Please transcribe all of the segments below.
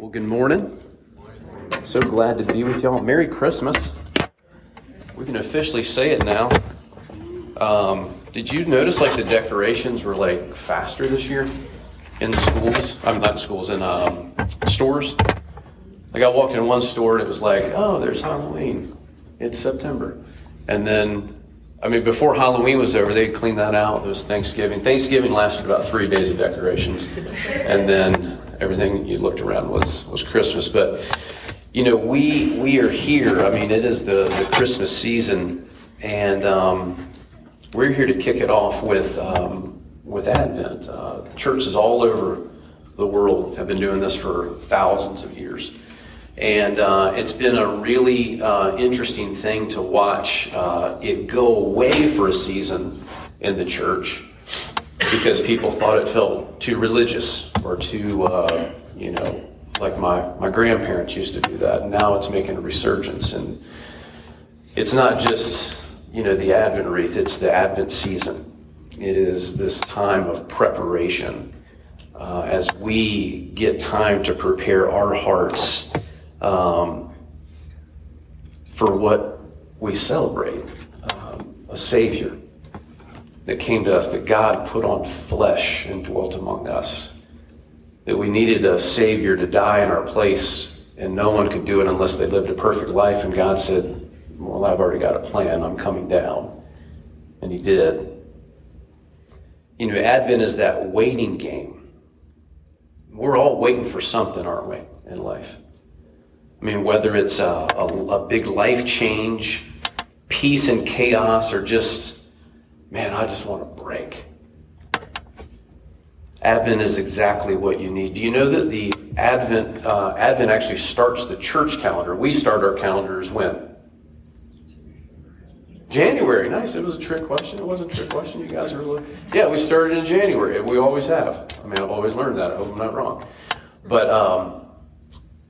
Well, good morning. So glad to be with y'all. Merry Christmas. We can officially say it now. Did you notice the decorations were faster this year in schools? In stores. I walked in one store and it was oh, there's Halloween. It's September. And then, before Halloween was over, they'd clean that out. It was Thanksgiving. Thanksgiving lasted about 3 days of decorations. And then everything you looked around was Christmas. But, we are here. It is the Christmas season. And we're here to kick it off with Advent. Churches all over the world have been doing this for thousands of years. And it's been a really interesting thing to watch it go away for a season in the church because people thought it felt too religious or too, like my grandparents used to do that. And now it's making a resurgence. And it's not just, the Advent wreath, it's the Advent season. It is this time of preparation as we get time to prepare our hearts for what we celebrate, a Savior that came to us, that God put on flesh and dwelt among us, that we needed a Savior to die in our place, and no one could do it unless they lived a perfect life, and God said, well, I've already got a plan, I'm coming down, and He did. Advent is that waiting game. We're all waiting for something, aren't we, in life? Whether it's a big life change, peace and chaos, or I just want a break. Advent is exactly what you need. Do you know that the Advent actually starts the church calendar? We start our calendars when? January. Nice. It was a trick question. It wasn't a trick question. You guys are really... Yeah, we started in January. We always have. I've always learned that. I hope I'm not wrong. But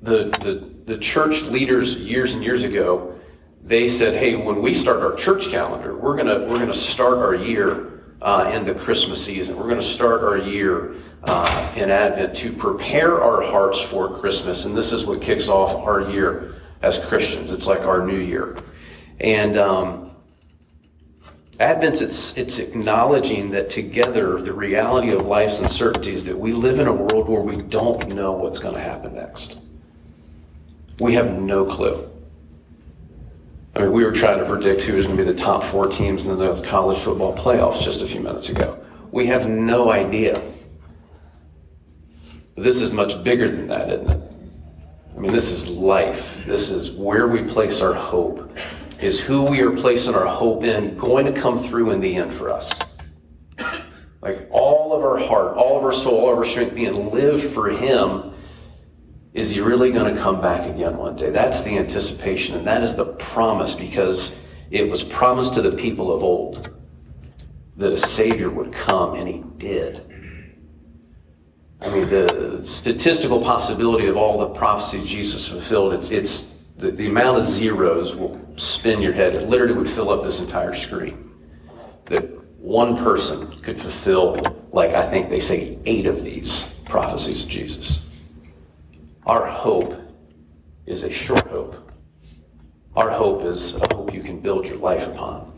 the church leaders years and years ago, they said, hey, when we start our church calendar, we're gonna start our year in the Christmas season. We're gonna start our year in Advent to prepare our hearts for Christmas. And this is what kicks off our year as Christians. It's our new year. And Advent, it's acknowledging that together, the reality of life's uncertainties, that we live in a world where we don't know what's gonna happen next. We have no clue. We were trying to predict who was going to be the top four teams in the college football playoffs just a few minutes ago. We have no idea. But this is much bigger than that, isn't it? This is life. This is where we place our hope. Is who we are placing our hope in going to come through in the end for us? All of our heart, all of our soul, all of our strength being lived for Him. Is He really going to come back again one day? That's the anticipation, and that is the promise, because it was promised to the people of old that a Savior would come, and He did. The statistical possibility of all the prophecies Jesus fulfilled, it's the amount of zeros will spin your head. It literally would fill up this entire screen. That one person could fulfill, I think they say, 8 of these prophecies of Jesus. Our hope is a short hope. Our hope is a hope you can build your life upon,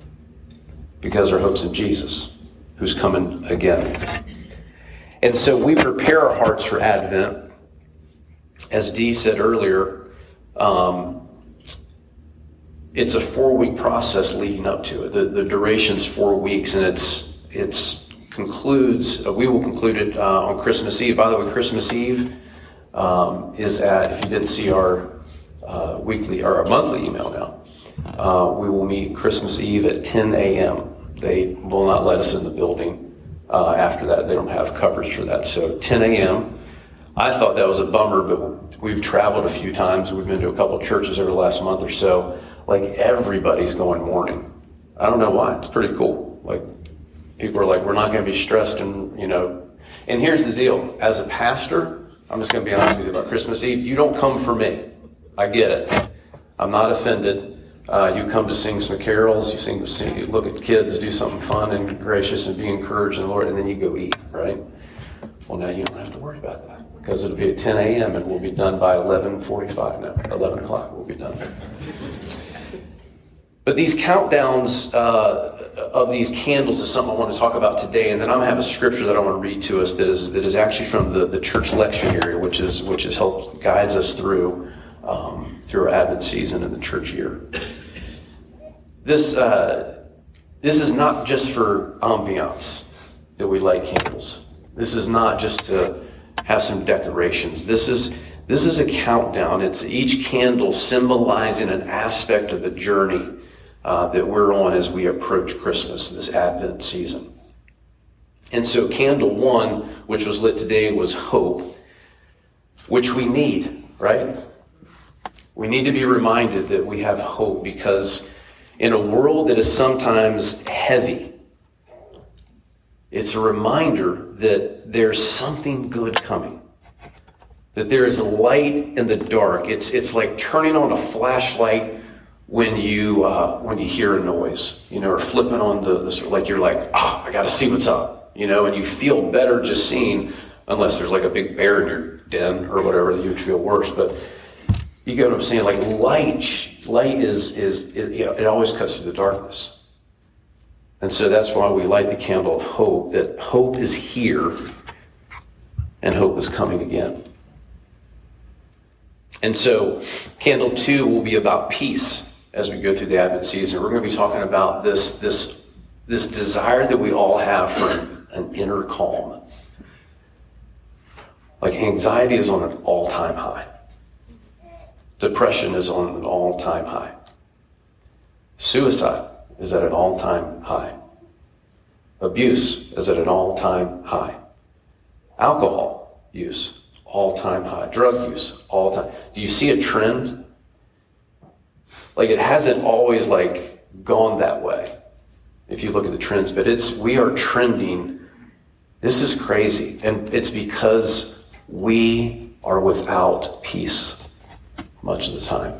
because our hope's in Jesus, who's coming again. And so we prepare our hearts for Advent. As Dee said earlier, it's a 4-week process leading up to it. The duration's 4 weeks, and it's concludes. We will conclude it on Christmas Eve. By the way, Christmas Eve is at, if you didn't see our weekly or our monthly email now, we will meet Christmas Eve at 10 a.m. They will not let us in the building after that. They don't have coverage for that. So 10 a.m. I thought that was a bummer, but we've traveled a few times. We've been to a couple of churches over the last month or so. Everybody's going morning. I don't know why. It's pretty cool. People are we're not going to be stressed, and. And here's the deal. As a pastor, I'm just going to be honest with you about Christmas Eve. You don't come for me. I get it. I'm not offended. You come to sing some carols. You look at kids, do something fun and gracious, and be encouraged in the Lord, and then you go eat, right? Well, now you don't have to worry about that. because it'll be at 10 a.m. and we'll be done by 11:45 now. 11 o'clock we'll be done. But these countdowns of these candles is something I want to talk about today, and then I'm going to have a scripture that I want to read to us that is actually from the church lectionary, which is helped guides us through our Advent season and the church year. This is not just for ambiance that we light candles. This is not just to have some decorations. This is a countdown. It's each candle symbolizing an aspect of the journey that we're on as we approach Christmas, this Advent season. And so candle one, which was lit today, was hope, which we need, right? We need to be reminded that we have hope, because in a world that is sometimes heavy, it's a reminder that there's something good coming. That there is light in the dark. It's like turning on a flashlight when you hear a noise, or flipping on the like you're like, oh, I got to see what's up, and you feel better just seeing, unless there's like a big bear in your den or whatever, you would feel worse. But you get what I'm saying? Like light is it always cuts through the darkness. And so that's why we light the candle of hope, that hope is here and hope is coming again. And so, candle two will be about peace as we go through the Advent season. We're going to be talking about this desire that we all have for an inner calm. Like anxiety is on an all-time high. Depression is on an all-time high. Suicide is at an all-time high. Abuse is at an all-time high. Alcohol use, all-time high. Drug use, all-time. Do you see a trend? Like, it hasn't always, gone that way, if you look at the trends. But we are trending. This is crazy. And it's because we are without peace much of the time.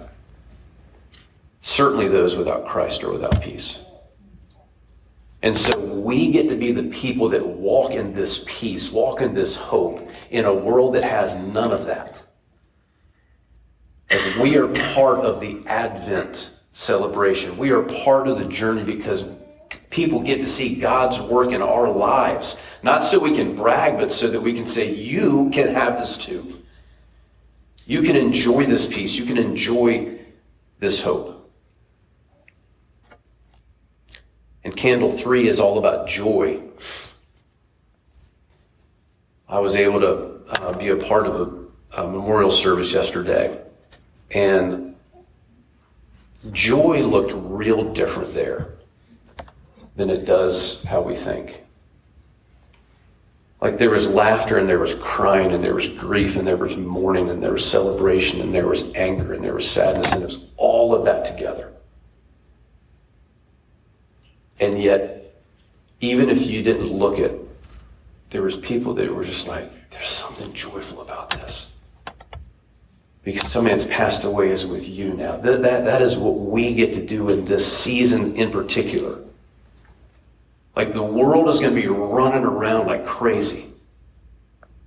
Certainly those without Christ are without peace. And so we get to be the people that walk in this peace, walk in this hope, in a world that has none of that. And we are part of the Advent celebration. We are part of the journey because people get to see God's work in our lives. Not so we can brag, but so that we can say, you can have this too. You can enjoy this peace. You can enjoy this hope. And candle three is all about joy. I was able to be a part of a memorial service yesterday, and joy looked real different there than it does how we think. Like, there was laughter, and there was crying, and there was grief, and there was mourning, and there was celebration, and there was anger, and there was sadness, and it was all of that together. And yet, even if you didn't look at, there was people that were just like, there's something joyful about this. Because somebody that's passed away is with you now. That is what we get to do in this season in particular. Like, the world is going to be running around like crazy,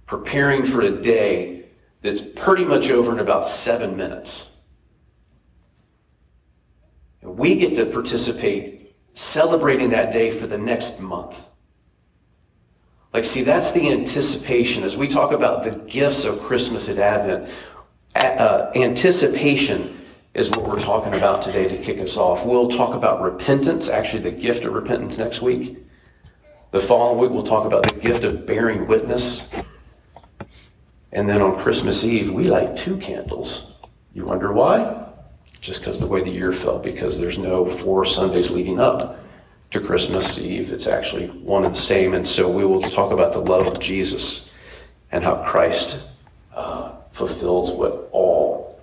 preparing for a day that's pretty much over in about 7 minutes. And we get to participate celebrating that day for the next month. Like, see, that's the anticipation. As we talk about the gifts of Christmas at Advent, anticipation is what we're talking about today to kick us off. We'll talk about repentance, actually the gift of repentance, next week. The following week, we'll talk about the gift of bearing witness. And then on Christmas Eve, we light 2 candles. You wonder why? Just because the way the year fell, because there's no 4 Sundays leading up to Christmas Eve. It's actually one and the same. And so we will talk about the love of Jesus and how Christ fulfills what all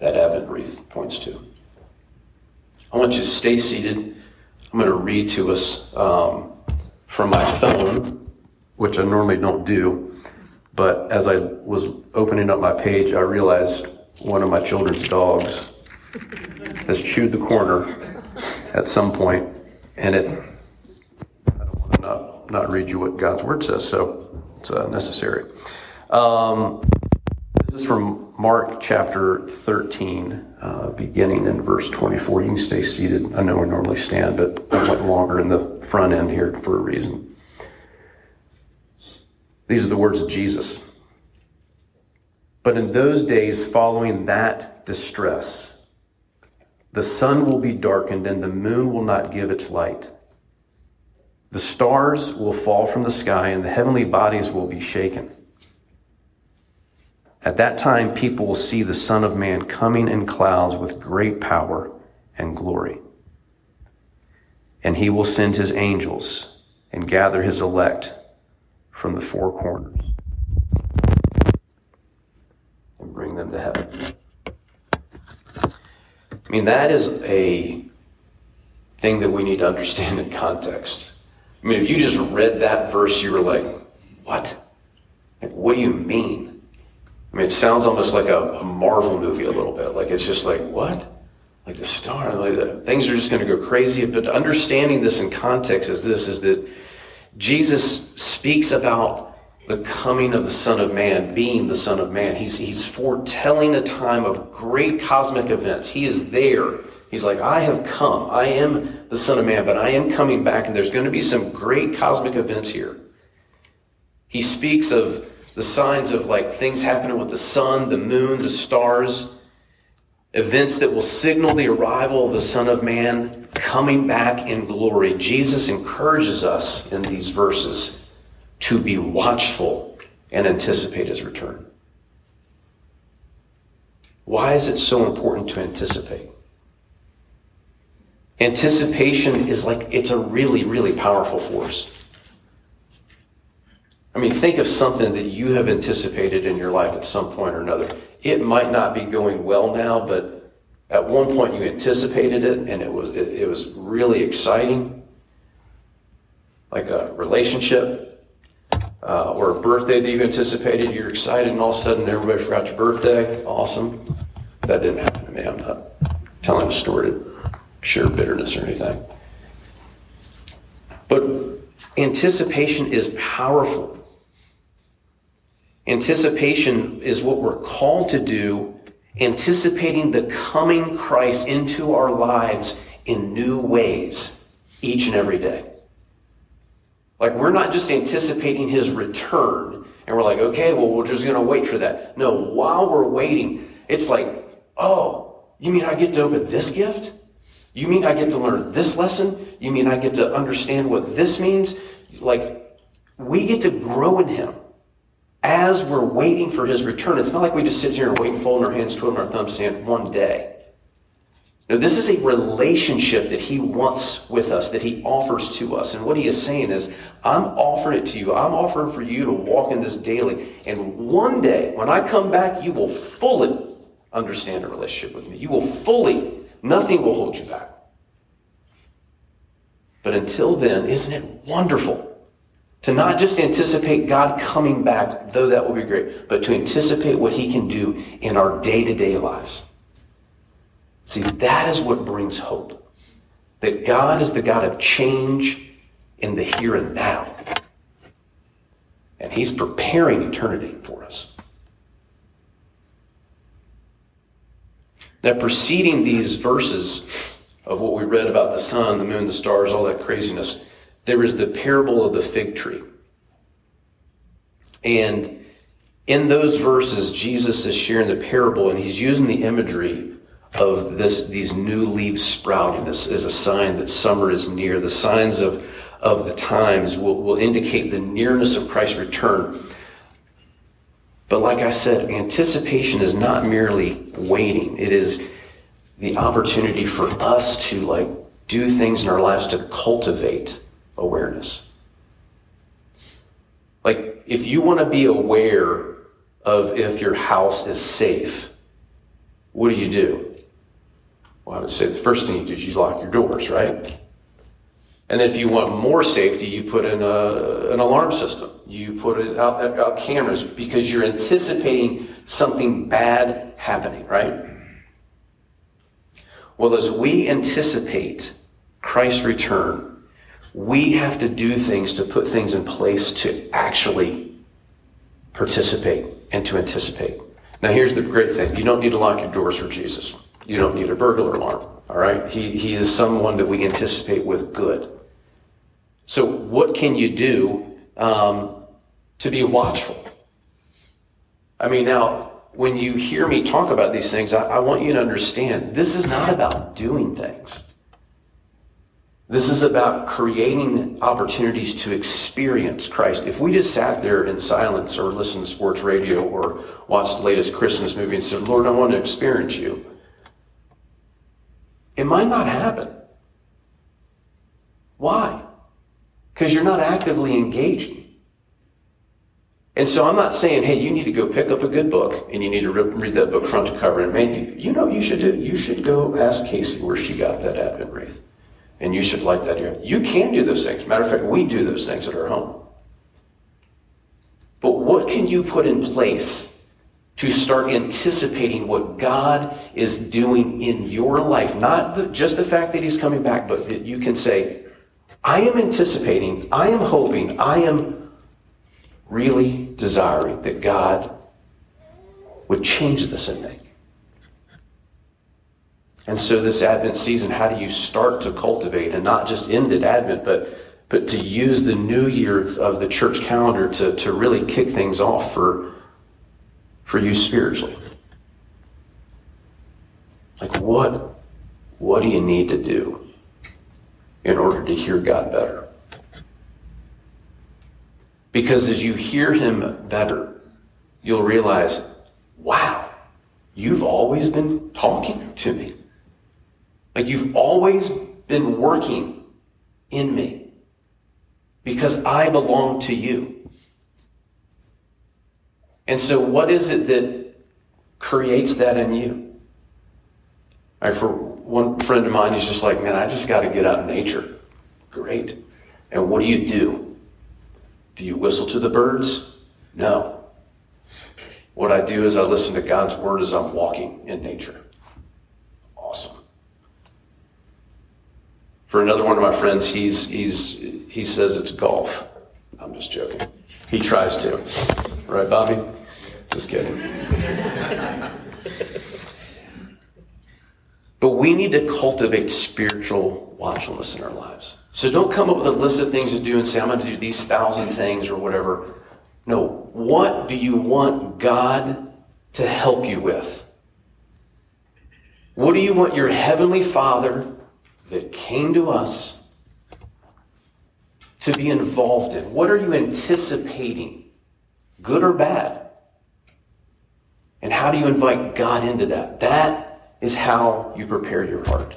that Advent wreath points to. I want you to stay seated. I'm going to read to us from my phone, which I normally don't do. But as I was opening up my page, I realized one of my children's dogs has chewed the corner at some point, and I don't want to not read you what God's word says, so it's necessary. This is from Mark chapter 13, beginning in verse 24. You can stay seated. I know we normally stand, but I went longer in the front end here for a reason. These are the words of Jesus. But in those days following that distress, the sun will be darkened and the moon will not give its light. The stars will fall from the sky and the heavenly bodies will be shaken. At that time, people will see the Son of Man coming in clouds with great power and glory. And he will send his angels and gather his elect from the four corners and bring them to heaven. I mean, that is a thing that we need to understand in context. I mean, if you just read that verse, you were like, what? Like, what do you mean? I mean, it sounds almost like a Marvel movie a little bit. Like, it's just like, what? Like the star, like the, things are just going to go crazy. But understanding this in context is this, is that Jesus speaks about the coming of the Son of Man, being the Son of Man. He's foretelling a time of great cosmic events. He is there. He's like, I have come. I am the Son of Man, but I am coming back, and there's going to be some great cosmic events here. He speaks of the signs of like things happening with the sun, the moon, the stars, events that will signal the arrival of the Son of Man coming back in glory. Jesus encourages us in these verses to be watchful and anticipate his return. Why is it so important to anticipate? Anticipation is like, it's a really, really powerful force. I mean, think of something that you have anticipated in your life at some point or another. It might not be going well now, but at one point you anticipated it, and it was really exciting, like a relationship or a birthday that you anticipated. You're excited, and all of a sudden everybody forgot your birthday. Awesome. That didn't happen to me. I'm not telling a story to share bitterness or anything. But anticipation is powerful. Anticipation is what we're called to do, anticipating the coming Christ into our lives in new ways each and every day. Like, we're not just anticipating his return and we're like, okay, well, we're just going to wait for that. No, while we're waiting, it's like, oh, you mean I get to open this gift? You mean I get to learn this lesson? You mean I get to understand what this means? Like, we get to grow in him. As we're waiting for his return, it's not like we just sit here and wait and fold our hands, twiddling our thumbs, saying one day. No, this is a relationship that he wants with us, that he offers to us. And what he is saying is, I'm offering it to you. I'm offering for you to walk in this daily. And one day, when I come back, you will fully understand a relationship with me. You will fully, nothing will hold you back. But until then, isn't it wonderful? To not just anticipate God coming back, though that will be great, but to anticipate what he can do in our day-to-day lives. See, that is what brings hope. That God is the God of change in the here and now. And he's preparing eternity for us. Now, preceding these verses of what we read about the sun, the moon, the stars, all that craziness, there is the parable of the fig tree. And in those verses, Jesus is sharing the parable, and he's using the imagery of these new leaves sprouting as a sign that summer is near. The signs of the times will indicate the nearness of Christ's return. But like I said, anticipation is not merely waiting. It is the opportunity for us to like do things in our lives to cultivate awareness. Like, if you want to be aware of if your house is safe, what do you do? Well, I would say the first thing you do is you lock your doors, right? And then if you want more safety, you put in an alarm system. You put out cameras, because you're anticipating something bad happening, right? Well, as we anticipate Christ's return, we have to do things to put things in place to actually participate and to anticipate. Now, here's the great thing. You don't need to lock your doors for Jesus. You don't need a burglar alarm, all right? He is someone that we anticipate with good. So what can you do to be watchful? I mean, now, when you hear me talk about these things, I want you to understand this is not about doing things. This is about creating opportunities to experience Christ. If we just sat there in silence or listened to sports radio or watched the latest Christmas movie and said, Lord, I want to experience you, it might not happen. Why? Because you're not actively engaging. And so I'm not saying, hey, you need to go pick up a good book and you need to read that book front to cover. And man, you know what you should do? You should go ask Casey where she got that Advent wreath. And you should light that here. You can do those things. Matter of fact, we do those things at our home. But what can you put in place to start anticipating what God is doing in your life? Not just the fact that he's coming back, but that you can say, I am anticipating, I am hoping, I am really desiring that God would change this in me. And so this Advent season, how do you start to cultivate and not just end at Advent, but to use the new year of the church calendar to really kick things off for you spiritually? Like what do you need to do in order to hear God better? Because as you hear him better, you'll realize, wow, you've always been talking to me. Like you've always been working in me because I belong to you. And so what is it that creates that in you? All right, for one friend of mine, he's just like, man, I just got to get out in nature. Great. And what do? Do you whistle to the birds? No. What I do is I listen to God's word as I'm walking in nature. Awesome. For another one of my friends, he says it's golf. I'm just joking. He tries to. Right, Bobby? Just kidding. But we need to cultivate spiritual watchfulness in our lives. So don't come up with a list of things to do and say, I'm going to do these 1,000 things or whatever. No, what do you want God to help you with? What do you want your Heavenly Father that came to us to be involved in? What are you anticipating, good or bad? And how do you invite God into that? That is how you prepare your heart.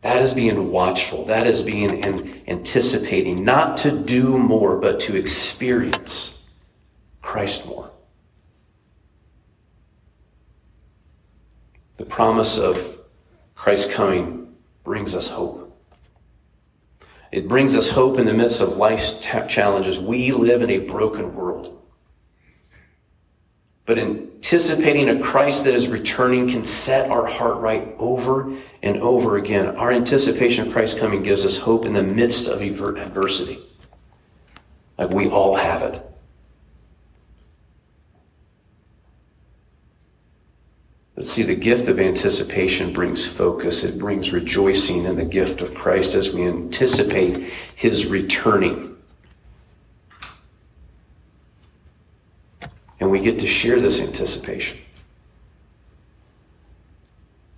That is being watchful. That is being anticipating, not to do more, but to experience Christ more. The promise of Christ's coming brings us hope. It brings us hope in the midst of life's challenges. We live in a broken world. But anticipating a Christ that is returning can set our heart right over and over again. Our anticipation of Christ's coming gives us hope in the midst of adversity. Like we all have it. But see, the gift of anticipation brings focus. It brings rejoicing in the gift of Christ as we anticipate his returning. And we get to share this anticipation.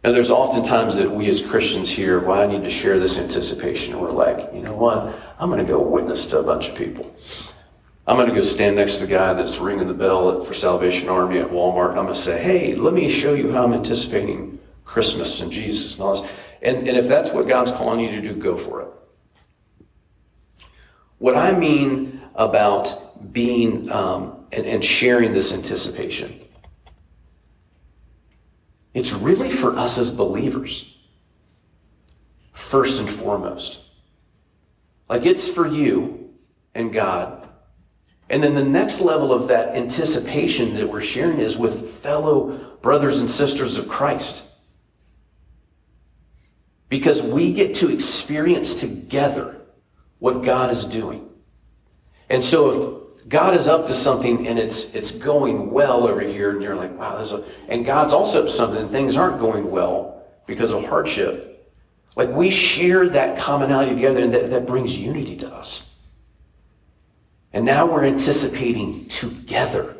Now, there's oftentimes that we as Christians hear, well, I need to share this anticipation. And we're like, you know what? I'm going to go witness to a bunch of people. I'm going to go stand next to the guy that's ringing the bell for Salvation Army at Walmart. And I'm going to say, hey, let me show you how I'm anticipating Christmas and Jesus and all this. And if that's what God's calling you to do, go for it. What I mean about being... and sharing this anticipation. It's really for us as believers, first and foremost. Like it's for you and God. And then the next level of that anticipation that we're sharing is with fellow brothers and sisters of Christ. Because we get to experience together what God is doing. And so if God is up to something and it's going well over here, and you're like, wow, and God's also up to something and things aren't going well because of hardship. Like, we share that commonality together, and that brings unity to us. And now we're anticipating together.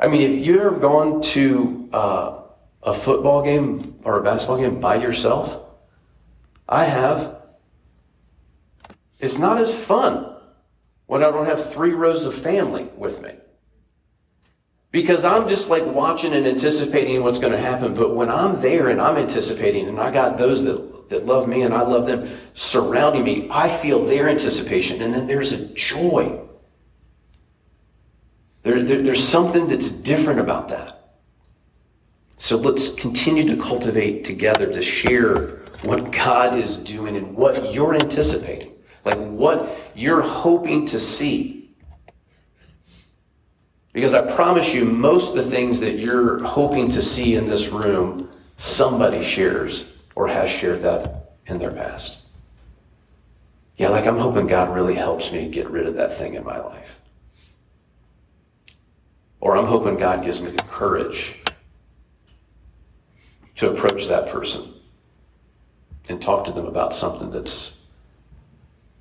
I mean, if you've ever gone to a football game or a basketball game by yourself, I have. It's not as fun when I don't have three rows of family with me, because I'm just like watching and anticipating what's going to happen. But when I'm there and I'm anticipating, and I got those that love me and I love them surrounding me, I feel their anticipation, and then there's a joy. There's something that's different about that. So let's continue to cultivate together, to share what God is doing and what you're anticipating, like what you're hoping to see. Because I promise you, most of the things that you're hoping to see in this room, somebody shares or has shared that in their past. Yeah, like, I'm hoping God really helps me get rid of that thing in my life. Or I'm hoping God gives me the courage to approach that person and talk to them about something that's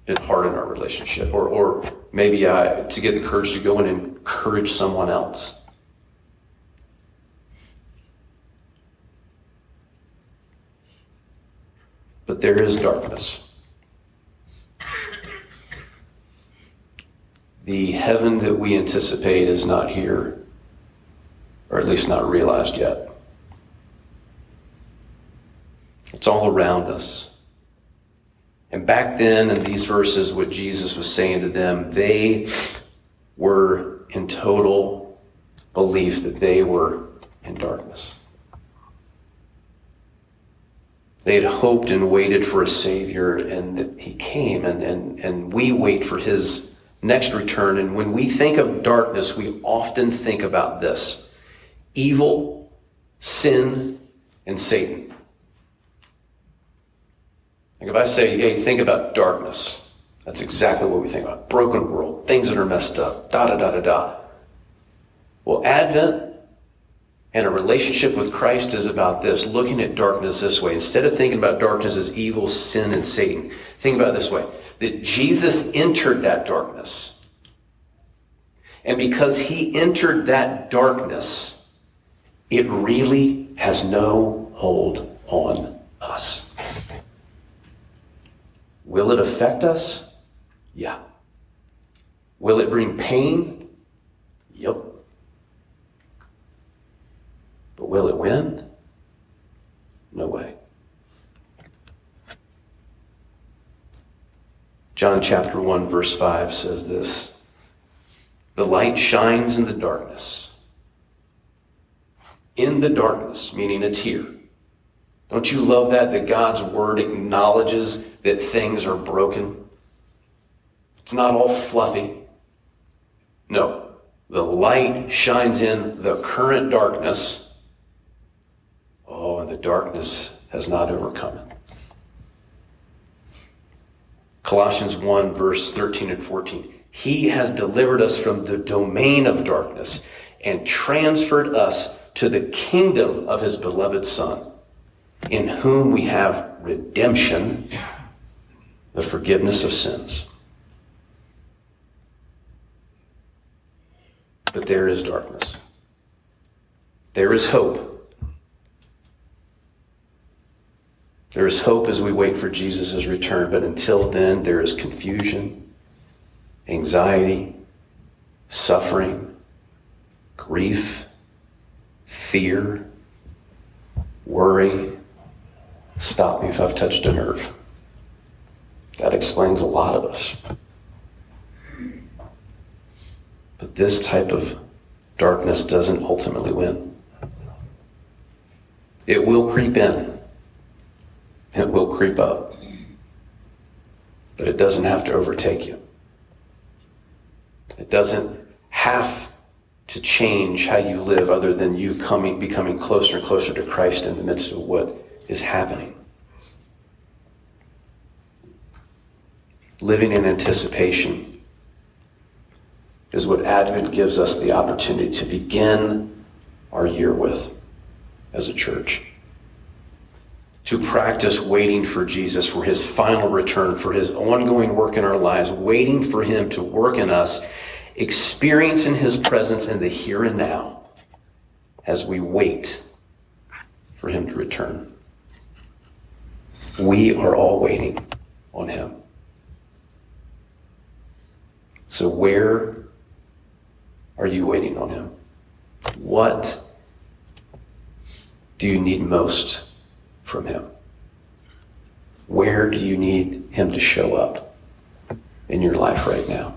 been hard in our relationship. Or maybe to get the courage to go and encourage someone else. But there is darkness. The heaven that we anticipate is not here, or at least not realized yet. It's all around us. And back then, in these verses, what Jesus was saying to them, they were in total belief that they were in darkness. They had hoped and waited for a Savior, and he came, and we wait for his next return. And when we think of darkness, we often think about this: evil, sin, and Satan. Like, if I say, hey, think about darkness, that's exactly what we think about. Broken world, things that are messed up, da-da-da-da-da. Well, Advent and a relationship with Christ is about this, looking at darkness this way. Instead of thinking about darkness as evil, sin, and Satan, think about it this way: that Jesus entered that darkness. And because he entered that darkness, it really has no hold on us. Will it affect us? Yeah. Will it bring pain? Yep. But will it win? No way. John chapter 1, verse 5 says this: the light shines in the darkness. In the darkness, meaning it's here. Don't you love that God's word acknowledges that things are broken? It's not all fluffy. No, the light shines in the current darkness. Oh, and the darkness has not overcome it. Colossians 1, verse 13 and 14. He has delivered us from the domain of darkness and transferred us to the kingdom of his beloved Son, in whom we have redemption, the forgiveness of sins. But there is darkness. There is hope. There is hope as we wait for Jesus' return, but until then, there is confusion, anxiety, suffering, grief, fear, worry. Stop me if I've touched a nerve. That explains a lot of us. But this type of darkness doesn't ultimately win. It will creep in. It will creep up, but it doesn't have to overtake you. It doesn't have to change how you live, other than you becoming closer and closer to Christ in the midst of what is happening. Living in anticipation is what Advent gives us the opportunity to begin our year with as a church. To practice waiting for Jesus, for his final return, for his ongoing work in our lives, waiting for him to work in us, experiencing his presence in the here and now as we wait for him to return. We are all waiting on him. So where are you waiting on him? What do you need most from him? Where do you need him to show up in your life right now?